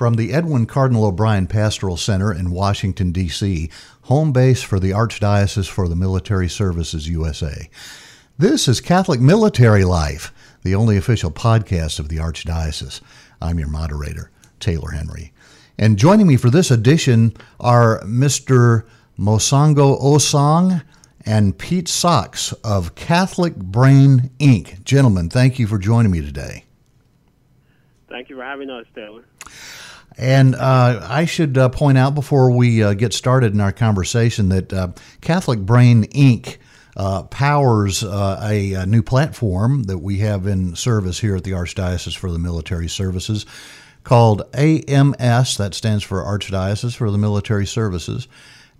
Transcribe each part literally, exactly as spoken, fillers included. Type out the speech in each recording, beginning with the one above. From the Edwin Cardinal O'Brien Pastoral Center in Washington, D C, home base for the Archdiocese for the Military Services, U S A. This is Catholic Military Life, the only official podcast of the Archdiocese. I'm your moderator, Taylor Henry. And joining me for this edition are Mister Mosango Osong and Pete Sox of Catholic Brain Incorporated. Gentlemen, thank you for joining me today. Thank you for having us, Taylor. And uh, I should uh, point out before we uh, get started in our conversation that uh, Catholic Brain Incorporated uh, powers uh, a, a new platform that we have in service here at the Archdiocese for the Military Services called A M S, that stands for Archdiocese for the Military Services,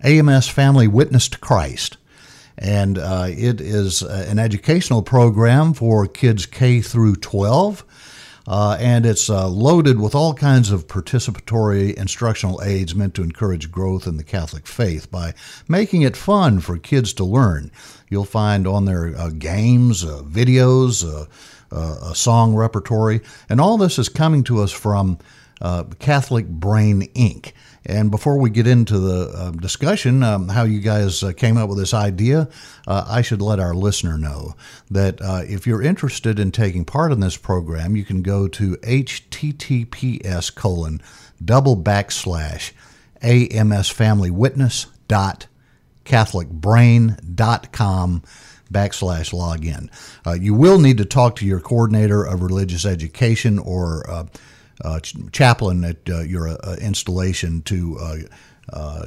A M S Family Witness to Christ. And uh, it is an educational program for kids K through twelve. Uh, and it's uh, loaded with all kinds of participatory instructional aids meant to encourage growth in the Catholic faith by making it fun for kids to learn. You'll find on there uh, games, uh, videos, uh, uh, a song repertory, and all this is coming to us from uh, Catholic Brain Incorporated. And before we get into the uh, discussion, um, how you guys uh, came up with this idea, uh, I should let our listener know that uh, if you're interested in taking part in this program, you can go to https colon double backslash amsfamilywitness.catholicbrain.com backslash login. Uh, you will need to talk to your coordinator of religious education or uh, Uh, ch- chaplain at uh, your uh, installation to uh, uh,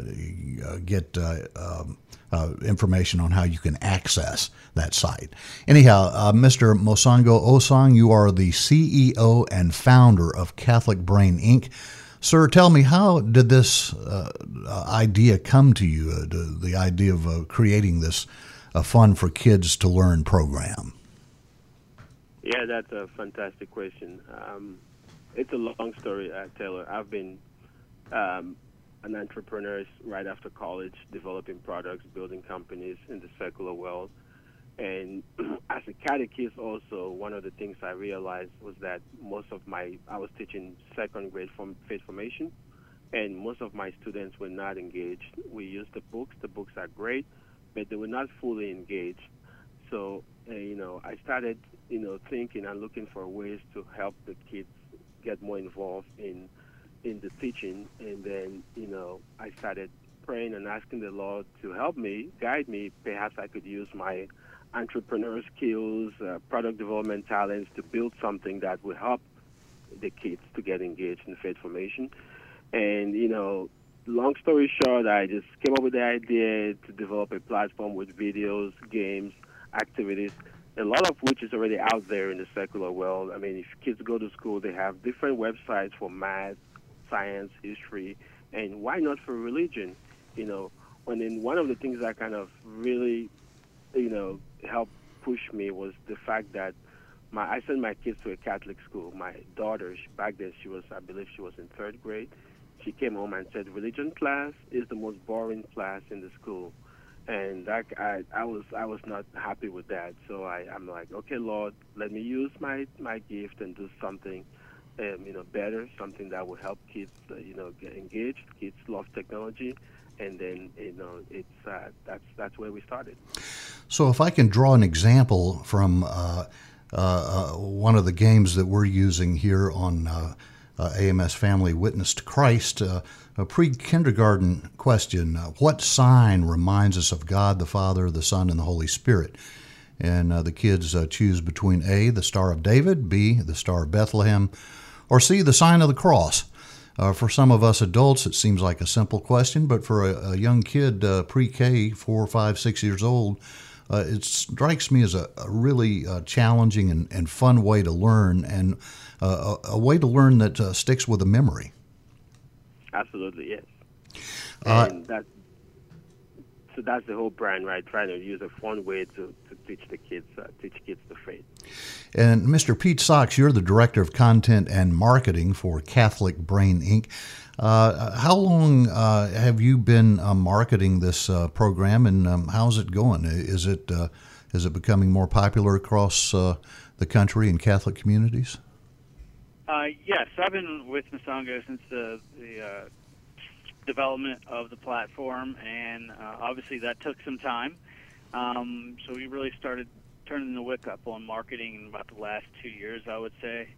get uh, uh, uh, information on how you can access that site. Anyhow, uh, Mister Mosango Osong, you are the C E O and founder of Catholic Brain Incorporated. Sir, tell me, how did this uh, idea come to you, uh, the idea of uh, creating this uh, fun for kids to learn program? Yeah, that's a fantastic question. Um It's a long story, uh, Taylor. I've been um, an entrepreneur right after college, developing products, building companies in the secular world. And as a catechist also, one of the things I realized was that most of my, I was teaching second grade from faith formation, and most of my students were not engaged. We used the books. The books are great, but they were not fully engaged. So, uh, you know, I started, you know, thinking and looking for ways to help the kids get more involved in in the teaching. And then, you know, I started praying and asking the Lord to help me, guide me. Perhaps I could use my entrepreneur skills, uh, product development talents to build something that would help the kids to get engaged in faith formation. And, you know, long story short, I just came up with the idea to develop a platform with videos, games, activities, a lot of which is already out there in the secular world. I mean, if kids go to school, they have different websites for math, science, history, and why not for religion? You know, when in one of the things that kind of really, you know, helped push me was the fact that my I sent my kids to a Catholic school. My daughter, she, back then she was, I believe she was in third grade. She came home and said, religion class is the most boring class in the school. And I, I, I was I was not happy with that. So I, I'm like, okay, Lord, let me use my, my gift and do something, um, you know, better, something that will help kids, uh, you know, get engaged. Kids love technology. And then, you know, it's uh, that's that's where we started. So if I can draw an example from uh, uh, one of the games that we're using here on uh, uh, A M S Family Witness to Christ, uh, a pre-kindergarten question, uh, what sign reminds us of God the Father, the Son, and the Holy Spirit? And uh, the kids uh, choose between A, the Star of David, B, the Star of Bethlehem, or C, the sign of the cross. Uh, for some of us adults, it seems like a simple question, but for a, a young kid, uh, pre-K, four, five, six years old, uh, it strikes me as a, a really uh, challenging and, and fun way to learn, and uh, a, a way to learn that uh, sticks with a memory. Absolutely, yes. Uh, and that, so that's the whole brand, right? Trying to use a fun way to, to teach the kids, uh, teach kids the faith. And Mister Pete Sox, you're the Director of Content and Marketing for Catholic Brain Incorporated. Uh, how long uh, have you been uh, marketing this uh, program, and um, how's it going? Is it uh, is it becoming more popular across uh, the country in Catholic communities? Uh, yes, I've been with Mosango since the, the uh, development of the platform, and uh, obviously that took some time. Um, so we really started turning the wick up on marketing in about the last two years, I would say.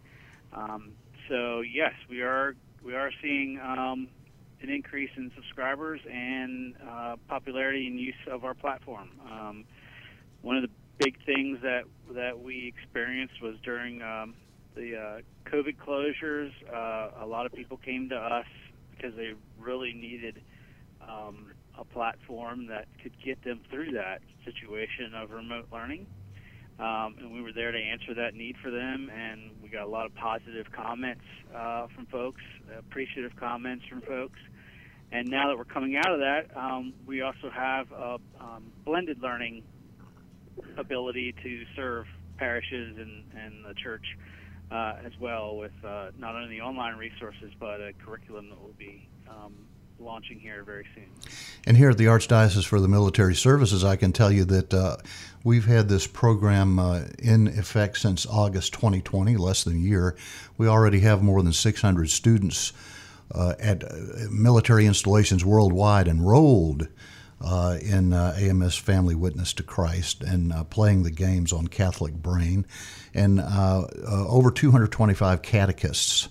Um, so yes, we are we are seeing um, an increase in subscribers and uh, popularity and use of our platform. Um, one of the big things that that we experienced was during um, the uh, COVID closures. Uh, a lot of people came to us because they really needed um, a platform that could get them through that situation of remote learning. Um, and we were there to answer that need for them, and we got a lot of positive comments uh, from folks, appreciative comments from folks. And now that we're coming out of that, um, we also have a um, blended learning ability to serve parishes and, and the church uh, as well, with uh, not only the online resources, but a curriculum that will be um, launching here very soon. And here at the Archdiocese for the Military Services, I can tell you that uh, we've had this program uh, in effect since August twenty twenty, less than a year. We already have more than six hundred students uh, at military installations worldwide enrolled uh, in uh, A M S Family Witness to Christ and uh, playing the games on Catholic Brain, and uh, uh, over two hundred twenty-five catechists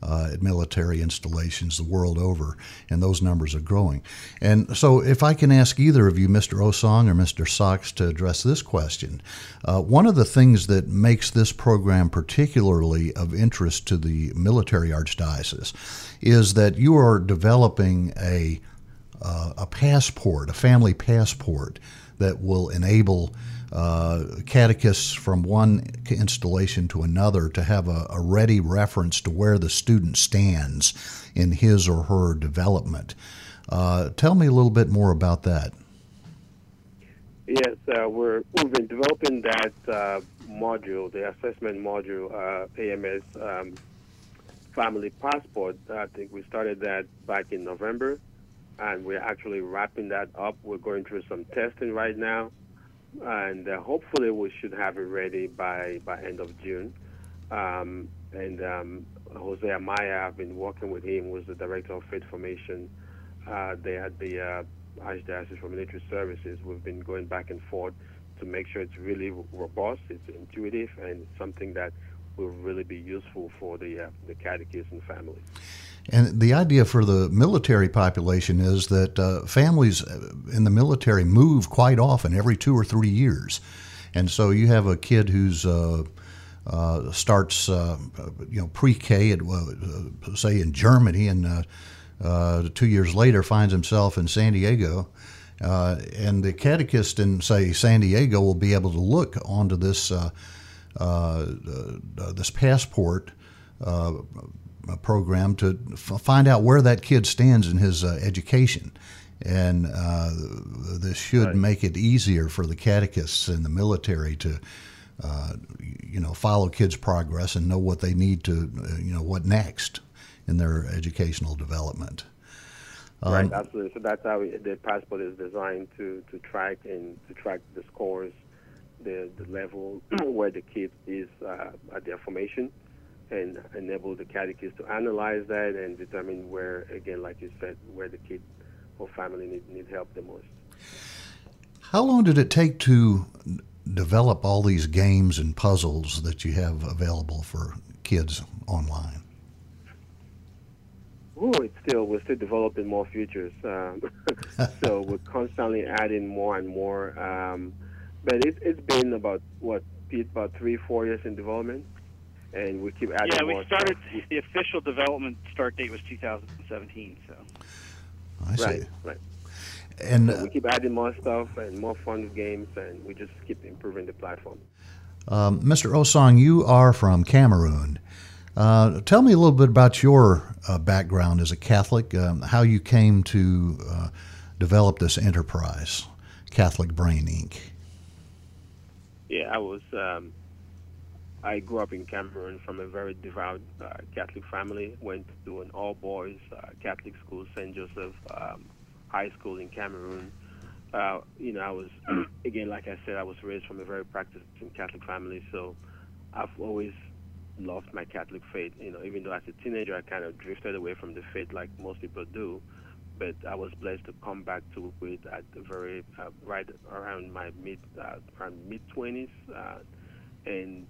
Uh, at military installations the world over, and those numbers are growing. And so if I can ask either of you, Mister Osong or Mister Sox, to address this question, uh, one of the things that makes this program particularly of interest to the military archdiocese is that you are developing a, uh, a passport, a family passport, that will enable uh, catechists from one installation to another to have a, a ready reference to where the student stands in his or her development. Uh, tell me a little bit more about that. Yes, uh, we're, we've been developing that uh, module, the assessment module, uh, A M S um, Family Passport. I think we started that back in November, and we're actually wrapping that up. We're going through some testing right now, and uh, hopefully we should have it ready by, by end of June. Um, and um, Jose Amaya, I've been working with him, was the Director of Faith Formation uh, there at the uh, Archdiocese for Military Services. We've been going back and forth to make sure it's really robust, it's intuitive, and it's something that will really be useful for the, uh, the catechists and families. And the idea for the military population is that uh, families in the military move quite often, every two or three years. And so you have a kid who's uh, uh, starts, uh, you know, pre-K, at, uh, say, in Germany, and uh, uh, two years later finds himself in San Diego. Uh, and the catechist in, say, San Diego will be able to look onto this, uh, uh, uh, this passport uh program to f find out where that kid stands in his uh, education, and uh, this should right. make it easier for the catechists in the military to, uh, you know, follow kids' progress and know what they need to, you know, what next in their educational development. Um, right, absolutely. So that's how we, the passport is designed to to track and to track the scores, the the level where the kid is uh, at their formation, and enable the catechist to analyze that and determine where, again, like you said, where the kid or family need, need help the most. How long did it take to develop all these games and puzzles that you have available for kids online? Oh, it's still, we're still developing more features. Um, so we're constantly adding more and more. Um, but it, it's been about, what, Pete, about three, four years in development? And we keep adding. Yeah, we more started. Stuff. The official development start date was two thousand seventeen. So. I see. Right, right. And so uh, we keep adding more stuff and more fun games, and we just keep improving the platform. Um, Mister Osong, you are from Cameroon. Uh, tell me a little bit about your uh, background as a Catholic, um, how you came to uh, develop this enterprise, Catholic Brain Incorporated. Yeah, I was. Um, I grew up in Cameroon from a very devout uh, Catholic family. Went to an all-boys uh, Catholic school, Saint Joseph um, High School in Cameroon. Uh, you know, I was, again, like I said, I was raised from a very practicing Catholic family, so I've always loved my Catholic faith. You know, even though as a teenager I kind of drifted away from the faith like most people do, but I was blessed to come back to it at the very uh, right around my mid uh, around mid twenties, uh, and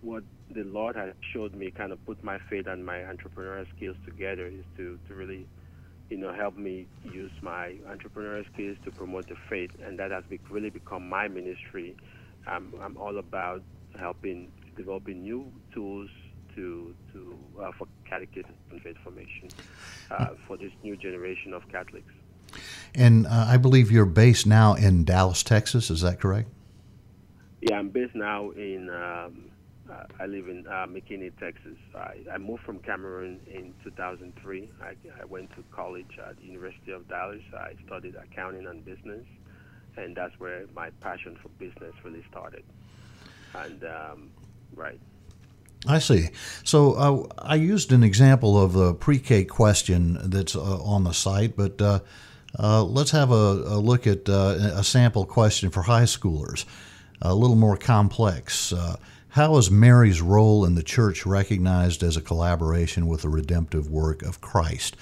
what the Lord had showed me kind of put my faith and my entrepreneurial skills together is to to really, you know, help me use my entrepreneurial skills to promote the faith, and that has be really become my ministry. I'm I'm all about helping developing new tools to to uh, for catechism and faith formation uh, for this new generation of Catholics. And uh, I believe you're based now in Dallas, Texas. Is that correct? Yeah, I'm based now in. Um, Uh, I live in uh, McKinney, Texas. I, I moved from Cameroon in two thousand three. I, I went to college at the University of Dallas. I studied accounting and business, and that's where my passion for business really started. And um, right. I see. So uh, I used an example of the pre-K question that's uh, on the site, but uh, uh, let's have a, a look at uh, a sample question for high schoolers, a little more complex. Uh, How is Mary's role in the church recognized as a collaboration with the redemptive work of Christ?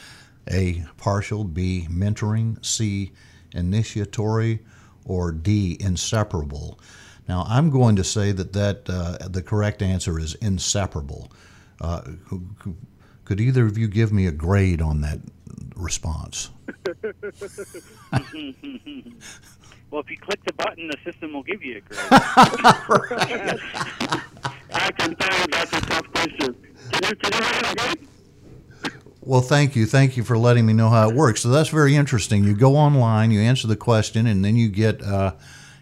A, partial, B, mentoring, C, initiatory, or D, inseparable? Now, I'm going to say that, that uh, the correct answer is inseparable. Uh, could either of you give me a grade on that response? Well, if you click the button, the system will give you a grade. I can tell that's a tough question. Can you, can you have a grade? Well, thank you. Thank you for letting me know how it works. So that's very interesting. You go online, you answer the question, and then you get uh,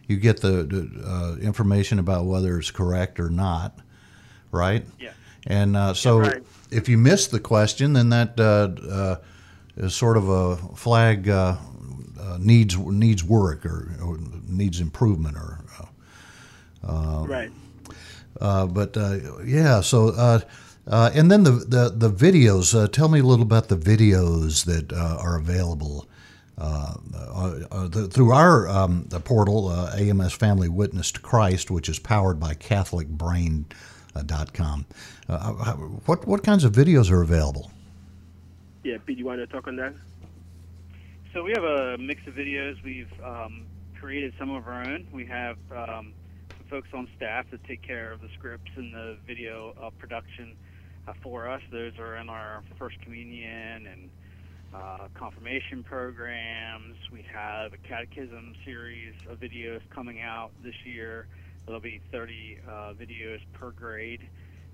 you get the, the uh, information about whether it's correct or not, right? Yeah. And uh, so yeah, right. If you miss the question, then that uh, uh, is sort of a flag. Uh, Uh, needs needs work or, or needs improvement or uh, right uh, but uh, yeah so uh, uh, and then the the, the videos uh, tell me a little about the videos that uh, are available uh, uh, uh, the, through our um, the portal uh, A M S Family Witness to Christ, which is powered by Catholic Brain dot com. Uh, uh, what what kinds of videos are available? Yeah, Pete, you want to talk on that? So we have a mix of videos. We've um, created some of our own. We have um, some folks on staff that take care of the scripts and the video uh, production uh, for us. Those are in our First Communion and uh, confirmation programs. We have a catechism series of videos coming out this year. There'll be thirty uh, videos per grade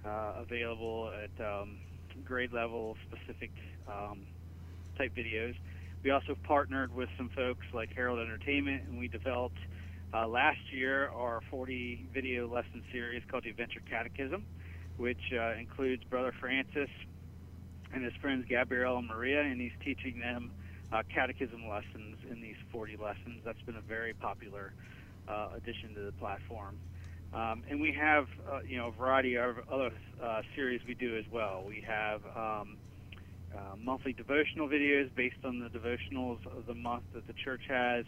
uh, available at um, grade level specific um, type videos. We also partnered with some folks like Herald Entertainment, and we developed uh, last year our forty video lesson series called the Adventure Catechism, which uh, includes Brother Francis and his friends Gabrielle and Maria, and he's teaching them uh, catechism lessons in these forty lessons. That's been a very popular uh, addition to the platform. Um, and we have uh, you know, a variety of other uh, series we do as well. We have um, Uh, monthly devotional videos based on the devotionals of the month that the church has.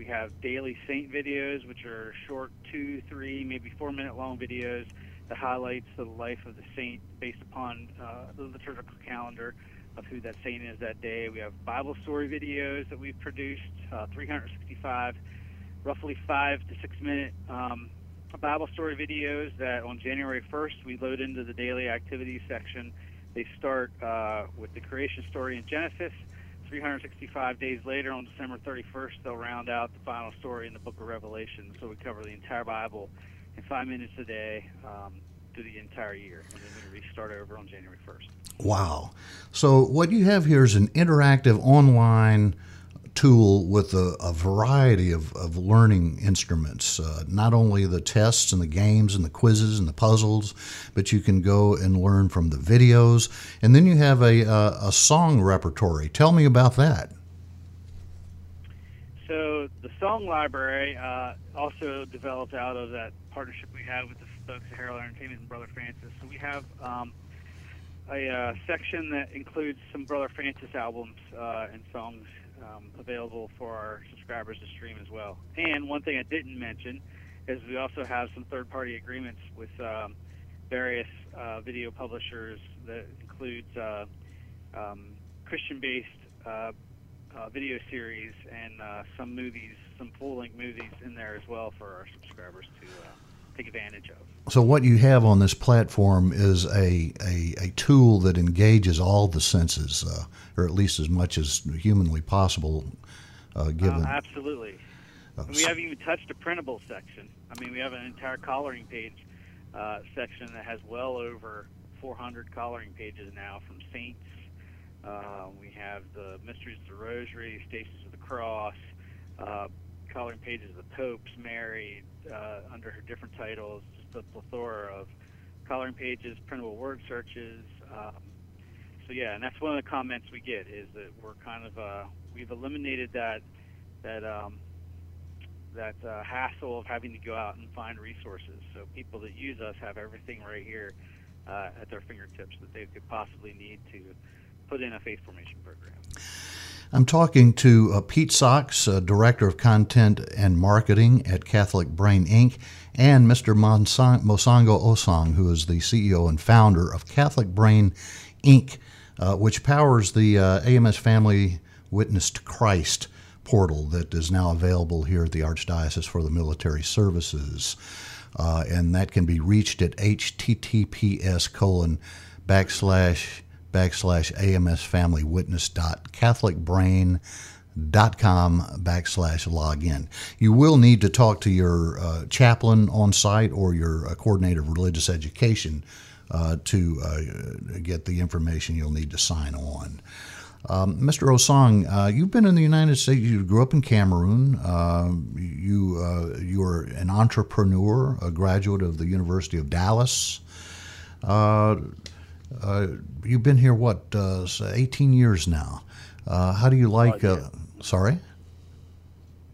We have daily saint videos, which are short two, three, maybe four minute long videos that highlights the life of the saint based upon uh, the liturgical calendar of who that saint is that day. We have Bible story videos that we've produced, uh, three hundred sixty-five, roughly five to six minute um, Bible story videos that on January first we load into the daily activities section. They start uh, with the creation story in Genesis. three hundred sixty-five days later, on December thirty-first, they'll round out the final story in the book of Revelation. So we cover the entire Bible in five minutes a day um, through the entire year. And then we restart over on January first. Wow. So what you have here is an interactive online tool with a, a variety of, of learning instruments, uh, not only the tests and the games and the quizzes and the puzzles, but you can go and learn from the videos. And then you have a, a, a song repertory. Tell me about that. So the song library uh, also developed out of that partnership we had with the folks at Herald Entertainment and Brother Francis. So we have um, a uh, section that includes some Brother Francis albums uh, and songs Um, available for our subscribers to stream as well. And one thing I didn't mention is we also have some third-party agreements with um, various uh, video publishers that includes uh, um, Christian-based uh, uh, video series and uh, some movies, some full-length movies in there as well for our subscribers to uh, take advantage of. So what you have on this platform is a, a, a tool that engages all the senses, uh, or at least as much as humanly possible, uh, given... Uh, absolutely. Uh, and we haven't even touched a printable section. I mean, we have an entire coloring page uh, section that has well over four hundred coloring pages now from saints. Uh, we have the Mysteries of the Rosary, Stations of the Cross, uh, coloring pages of the Popes, Mary, uh, under her different titles, just a plethora of coloring pages, printable word searches. Um, so yeah, and that's one of the comments we get is that we're kind of uh, we've eliminated that that um, that uh, hassle of having to go out and find resources. So people that use us have everything right here uh, at their fingertips that they could possibly need to put in a faith formation program. I'm talking to uh, Pete Sox, uh, Director of Content and Marketing at Catholic Brain Incorporated, and Mister Mosango Osong, who is the C E O and founder of Catholic Brain Incorporated, uh, which powers the uh, A M S Family Witness to Christ portal that is now available here at the Archdiocese for the Military Services. Uh, and that can be reached at https colon backslash backslash amsfamilywitness.catholicbrain.com backslash login. You will need to talk to your uh, chaplain on site or your uh, coordinator of religious education uh, to uh, get the information you'll need to sign on. Um, Mister Osong, uh, you've been in the United States. You grew up in Cameroon. Uh, you uh, you are an entrepreneur, a graduate of the University of Dallas. Uh, Uh, you've been here, what, uh, eighteen years now. Uh, how do you like... Uh, sorry?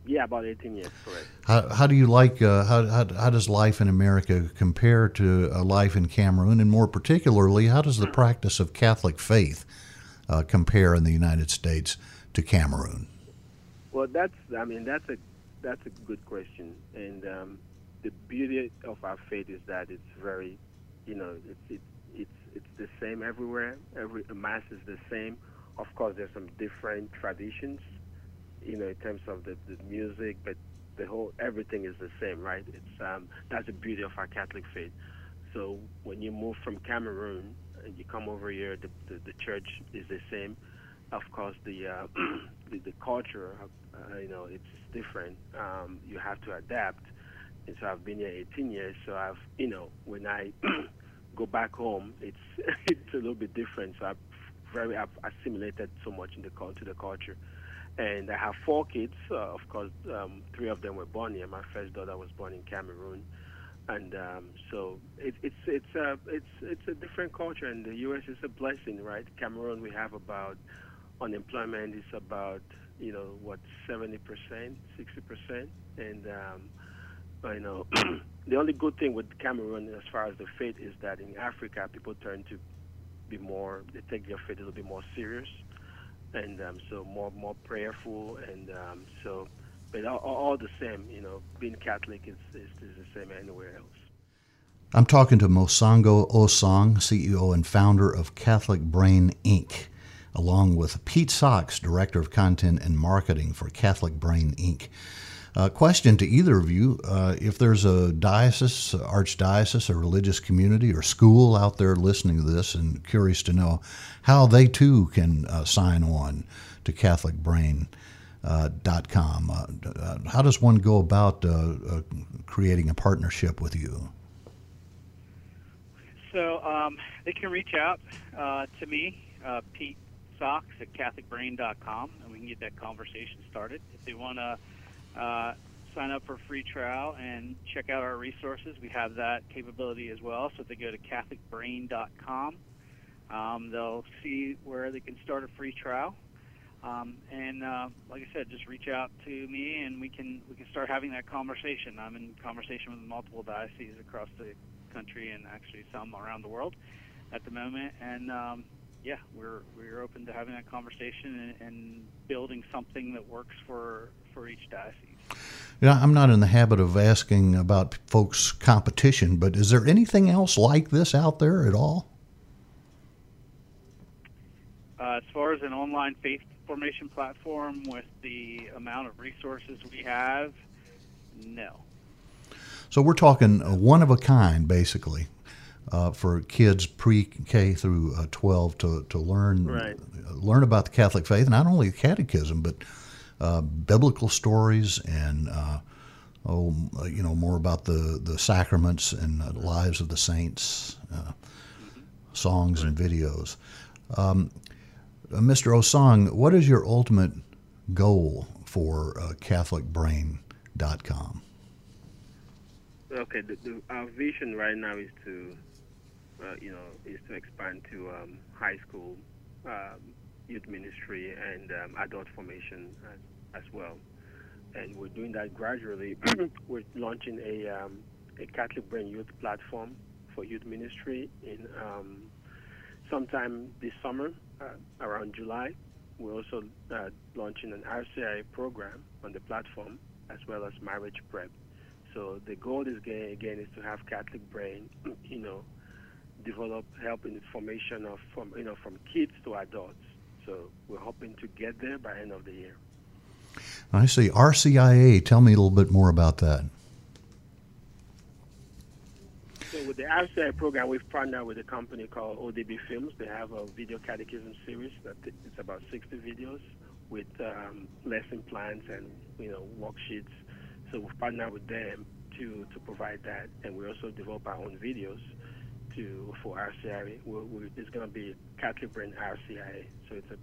Yeah, about eighteen years, correct. How, how do you like... Uh, how, how, how does life in America compare to a life in Cameroon? And more particularly, how does the practice of Catholic faith uh, compare in the United States to Cameroon? Well, that's... I mean, that's a, that's a good question. And um, the beauty of our faith is that it's very, you know, it's... it's It's the same everywhere. Every mass is the same. Of course, there's some different traditions, you know, in terms of the, the music, but the whole everything is the same, right? It's um, that's the beauty of our Catholic faith. So when you move from Cameroon and you come over here, the the, the church is the same. Of course, the uh, the, the culture, uh, you know, it's different. Um, you have to adapt. And so I've been here eighteen years. So I've, you know, when I go back home, it's it's a little bit different. So I've very I've assimilated so much in the to the culture, and I have four kids. Uh, of course, um, three of them were born here. My first daughter was born in Cameroon, and um, so it, it's it's a it's it's a different culture. And the U S is a blessing, right? Cameroon, we have about unemployment is about you know what seventy percent, sixty percent, and um, you know. The only good thing with Cameroon as far as the faith is that in Africa, people turn to be more, they take their faith a little bit more serious, and um, so more more prayerful, and um, so, but all, all the same, you know, being Catholic is, is, is the same anywhere else. I'm talking to Mosango Osong, C E O and founder of Catholic Brain Incorporated, along with Pete Sox, Director of Content and Marketing for Catholic Brain Incorporated. Uh, question to either of you, uh, if there's a diocese, archdiocese, or religious community or school out there listening to this and curious to know how they too can uh, sign on to Catholic Brain dot com, uh, uh, how does one go about uh, uh, creating a partnership with you? So um, they can reach out uh, to me, uh, Pete Sox at Catholic Brain dot com, and we can get that conversation started. If they want to Uh, sign up for a free trial and check out our resources. We have that capability as well. So if they go to Catholic Brain dot com, um, they'll see where they can start a free trial. Um, and uh, like I said, just reach out to me, and we can we can start having that conversation. I'm in conversation with multiple dioceses across the country and actually some around the world at the moment. And um, yeah, we're we're open to having that conversation and, and building something that works for for each diocese. You know, I'm not in the habit of asking about folks' competition, but is there anything else like this out there at all? Uh, as far as an online faith formation platform with the amount of resources we have, no. So we're talking one of a kind, basically. Uh, for kids pre-K through uh, twelve to, to learn right. uh, learn about the Catholic faith, not only the catechism, but uh, biblical stories and, uh, oh, you know, more about the, the sacraments and uh, lives of the saints, uh, songs right. and videos. Um, Mister Osong, what is your ultimate goal for uh, Catholic Brain dot com? Okay, the, the, our vision right now is to... Uh, you know, is to expand to um, high school, um, youth ministry, and um, adult formation as, as well. And we're doing that gradually. We're launching a, um, a Catholic Brain Youth platform for youth ministry in um, sometime this summer, uh, around July. We're also uh, launching an R C I A program on the platform, as well as marriage prep. So the goal is, again, is to have Catholic Brain, you know, develop help in the formation of from you know from kids to adults. So we're hoping to get there by end of the year. I see. R C I A, tell me a little bit more about that. So with the R C I A program, we've partnered with a company called O D B Films. They have a video catechism series that it's about sixty videos with um, lesson plans and you know worksheets. So we've partnered with them to to provide that, and we also develop our own videos. To, for R C I A, we're, we're, it's going to be Catholic Brain R C I A, so it's a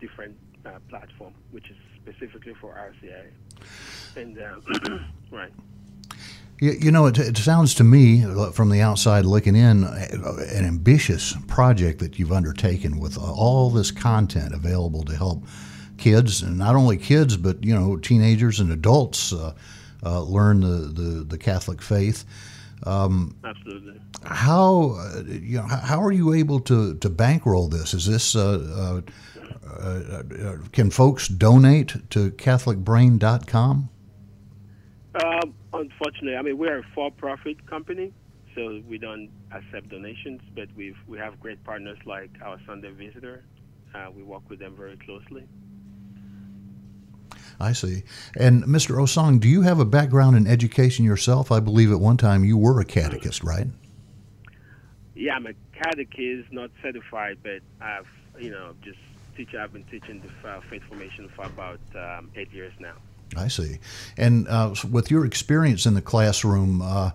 different uh, platform, which is specifically for R C I A. And uh, right. You, you know, it, it sounds to me, from the outside looking in, an ambitious project that you've undertaken with all this content available to help kids, and not only kids, but you know, teenagers and adults uh, uh, learn the, the, the Catholic faith. Um, Absolutely. How uh, you know? How are you able to, to bankroll this? Is this uh, uh, uh, uh, can folks donate to Catholic Brain dot com? Uh, unfortunately, I mean we're a for-profit company, so we don't accept donations. But we've we have great partners like Our Sunday Visitor. Uh, we work with them very closely. I see. And Mister Osong, do you have a background in education yourself? I believe at one time you were a catechist, right? Yeah, I'm a catechist, not certified, but I've, you know, just teacher. I've been teaching the faith formation for about um, eight years now. I see. And uh, with your experience in the classroom, uh,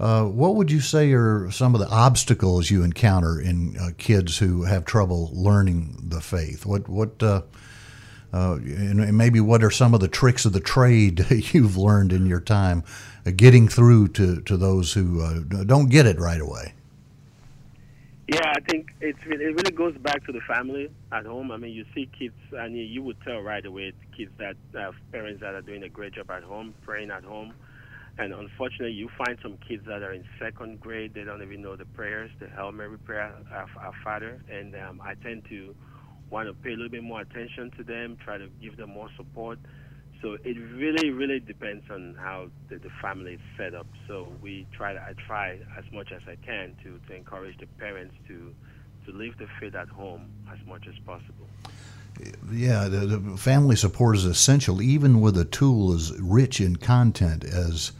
uh, what would you say are some of the obstacles you encounter in uh, kids who have trouble learning the faith? What what uh, Uh, and maybe what are some of the tricks of the trade you've learned in your time uh, getting through to, to those who uh, don't get it right away? Yeah, I think it's, it really goes back to the family at home. I mean, you see kids, and you would tell right away kids that uh, parents that are doing a great job at home, praying at home. And unfortunately, you find some kids that are in second grade, they don't even know the prayers, the Hail Mary prayer, our, our Father. And um, I tend to want to pay a little bit more attention to them, try to give them more support. So it really, really depends on how the, the family is set up. So we try to, I try as much as I can to, to encourage the parents to to live the faith at home as much as possible. Yeah, the, the family support is essential, even with a tool as rich in content as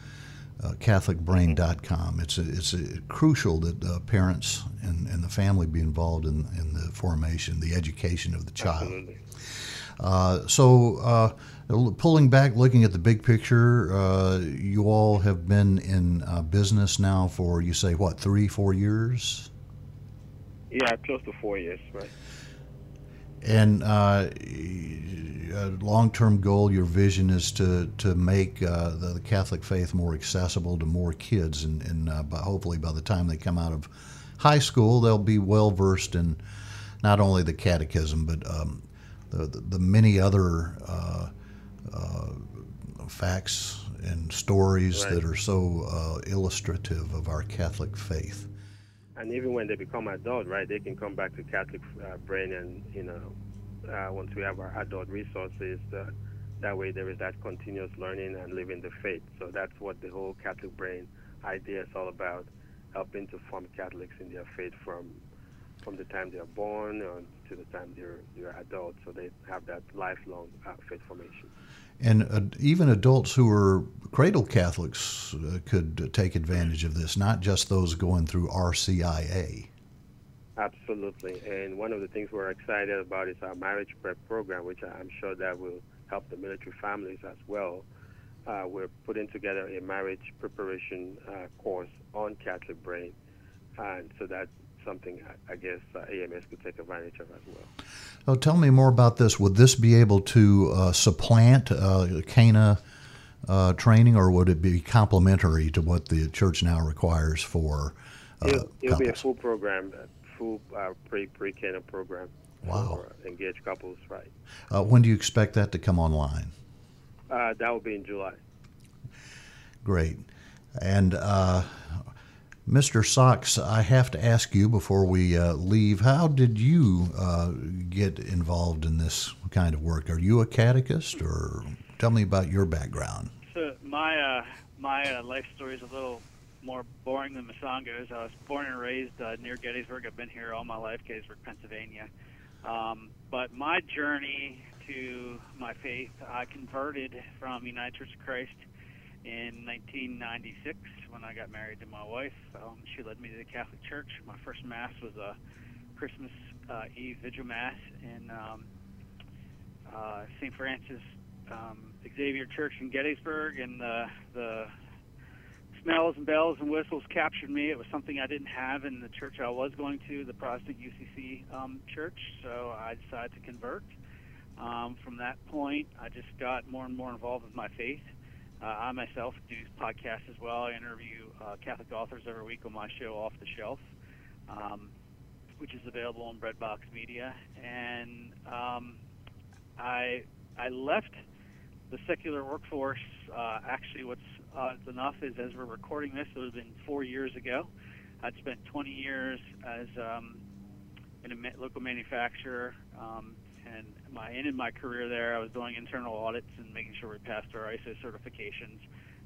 uh, Catholic Brain dot com. It's a, it's a crucial that uh, parents and, and the family be involved in, in the formation, the education of the child. Absolutely. Uh, so uh, pulling back, looking at the big picture, uh, you all have been in uh, business now for, you say, what, three, four years? Yeah, close to four years, right. And uh, a long-term goal, your vision is to, to make uh, the, the Catholic faith more accessible to more kids, and, and uh, by hopefully by the time they come out of high school, they'll be well-versed in not only the catechism, but um, the, the, the many other uh, uh, facts and stories right. that are so uh, illustrative of our Catholic faith. And even when they become adult, right, they can come back to Catholic uh, Brain, and, you know, uh, once we have our adult resources, uh, that way there is that continuous learning and living the faith. So that's what the whole Catholic Brain idea is all about, helping to form Catholics in their faith from from the time they are born uh, to the time they're, they're adults, so they have that lifelong uh, faith formation. And uh, even adults who are cradle Catholics uh, could uh, take advantage of this, not just those going through R C I A. Absolutely, and one of the things we're excited about is our marriage prep program, which I'm sure that will help the military families as well. Uh, we're putting together a marriage preparation uh, course on Catholic Brain, and so that something I guess uh, A M S could take advantage of as well. So tell me more about this. Would this be able to uh, supplant uh, Cana uh, training, or would it be complementary to what the church now requires for uh, It'll, it'll be a full program, a full uh, pre, pre-Cana program. Wow. For uh, engaged couples, right. Uh, when do you expect that to come online? Uh, that will be in July. Great. And uh, Mister Sox, I have to ask you before we uh, leave, how did you uh, get involved in this kind of work? Are you a catechist, or tell me about your background? So my uh, my uh, life story is a little more boring than Mosango's. I was born and raised uh, near Gettysburg. I've been here all my life, Gettysburg, Pennsylvania. Um, but my journey to my faith, I converted from United Church of Christ in nineteen ninety-six, when I got married to my wife. Um, she led me to the Catholic Church. My first Mass was a Christmas uh, Eve Vigil Mass in um, uh, Saint Francis um, Xavier Church in Gettysburg, and the, the smells and bells and whistles captured me. It was something I didn't have in the church I was going to, the Protestant U C C um, church, so I decided to convert. Um, from that point, I just got more and more involved with my faith. Uh, I myself do podcasts as well. I interview uh, Catholic authors every week on my show, Off the Shelf, um, which is available on Breadbox Media. And um, I I left the secular workforce. Uh, actually, what's uh, enough is, as we're recording this, it would have been four years ago. I'd spent twenty years as um, in a local manufacturer, um, and my ended my career there. I was doing internal audits and making sure we passed our I S O certifications.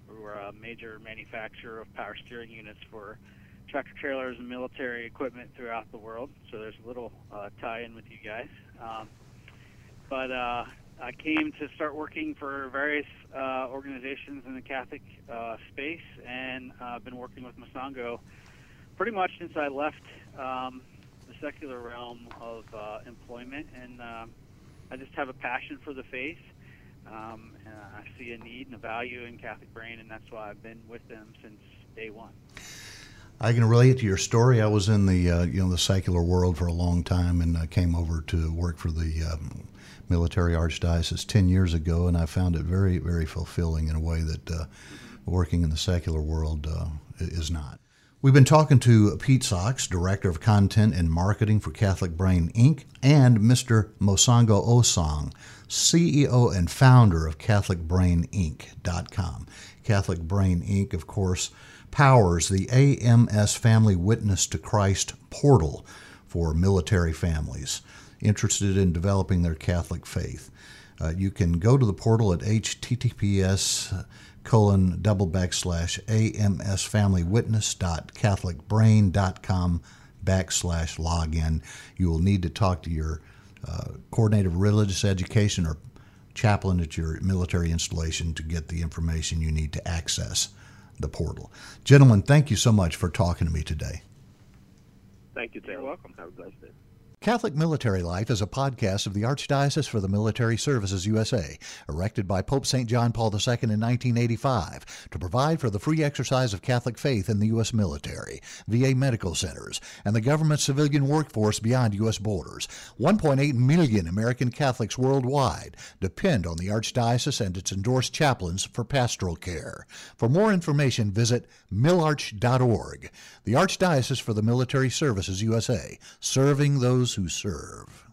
We were a major manufacturer of power steering units for tractor trailers and military equipment throughout the world. So there's a little uh, tie-in with you guys. Um, but uh, I came to start working for various uh, organizations in the Catholic uh, space, and I've uh, been working with Mosango pretty much since I left um, the secular realm of uh, employment, and uh, I just have a passion for the faith, um, and I see a need and a value in Catholic Brain, and that's why I've been with them since day one. I can relate to your story. I was in the uh, you know the secular world for a long time, and I came over to work for the um, military archdiocese ten years ago, and I found it very, very fulfilling in a way that uh, working in the secular world uh, is not. We've been talking to Pete Sox, Director of Content and Marketing for Catholic Brain Incorporated, and Mister Mosango Osong, C E O and founder of Catholic Brain Inc dot com. Catholic Brain Incorporated, of course, powers the A M S Family Witness to Christ portal for military families interested in developing their Catholic faith. Uh, you can go to the portal at https colon double backslash amsfamilywitness.catholicbrain.com backslash login. You will need to talk to your uh, coordinator of religious education or chaplain at your military installation to get the information you need to access the portal. Gentlemen, thank you so much for talking to me today. Thank you, Dale. You're welcome. Have a blessed day. Catholic Military Life is a podcast of the Archdiocese for the Military Services U S A, erected by Pope Saint John Paul the Second in nineteen eighty-five to provide for the free exercise of Catholic faith in the U S military, V A medical centers, and the government civilian workforce beyond U S borders. one point eight million American Catholics worldwide depend on the Archdiocese and its endorsed chaplains for pastoral care. For more information, visit milarch dot org. The Archdiocese for the Military Services U S A, serving those who serve.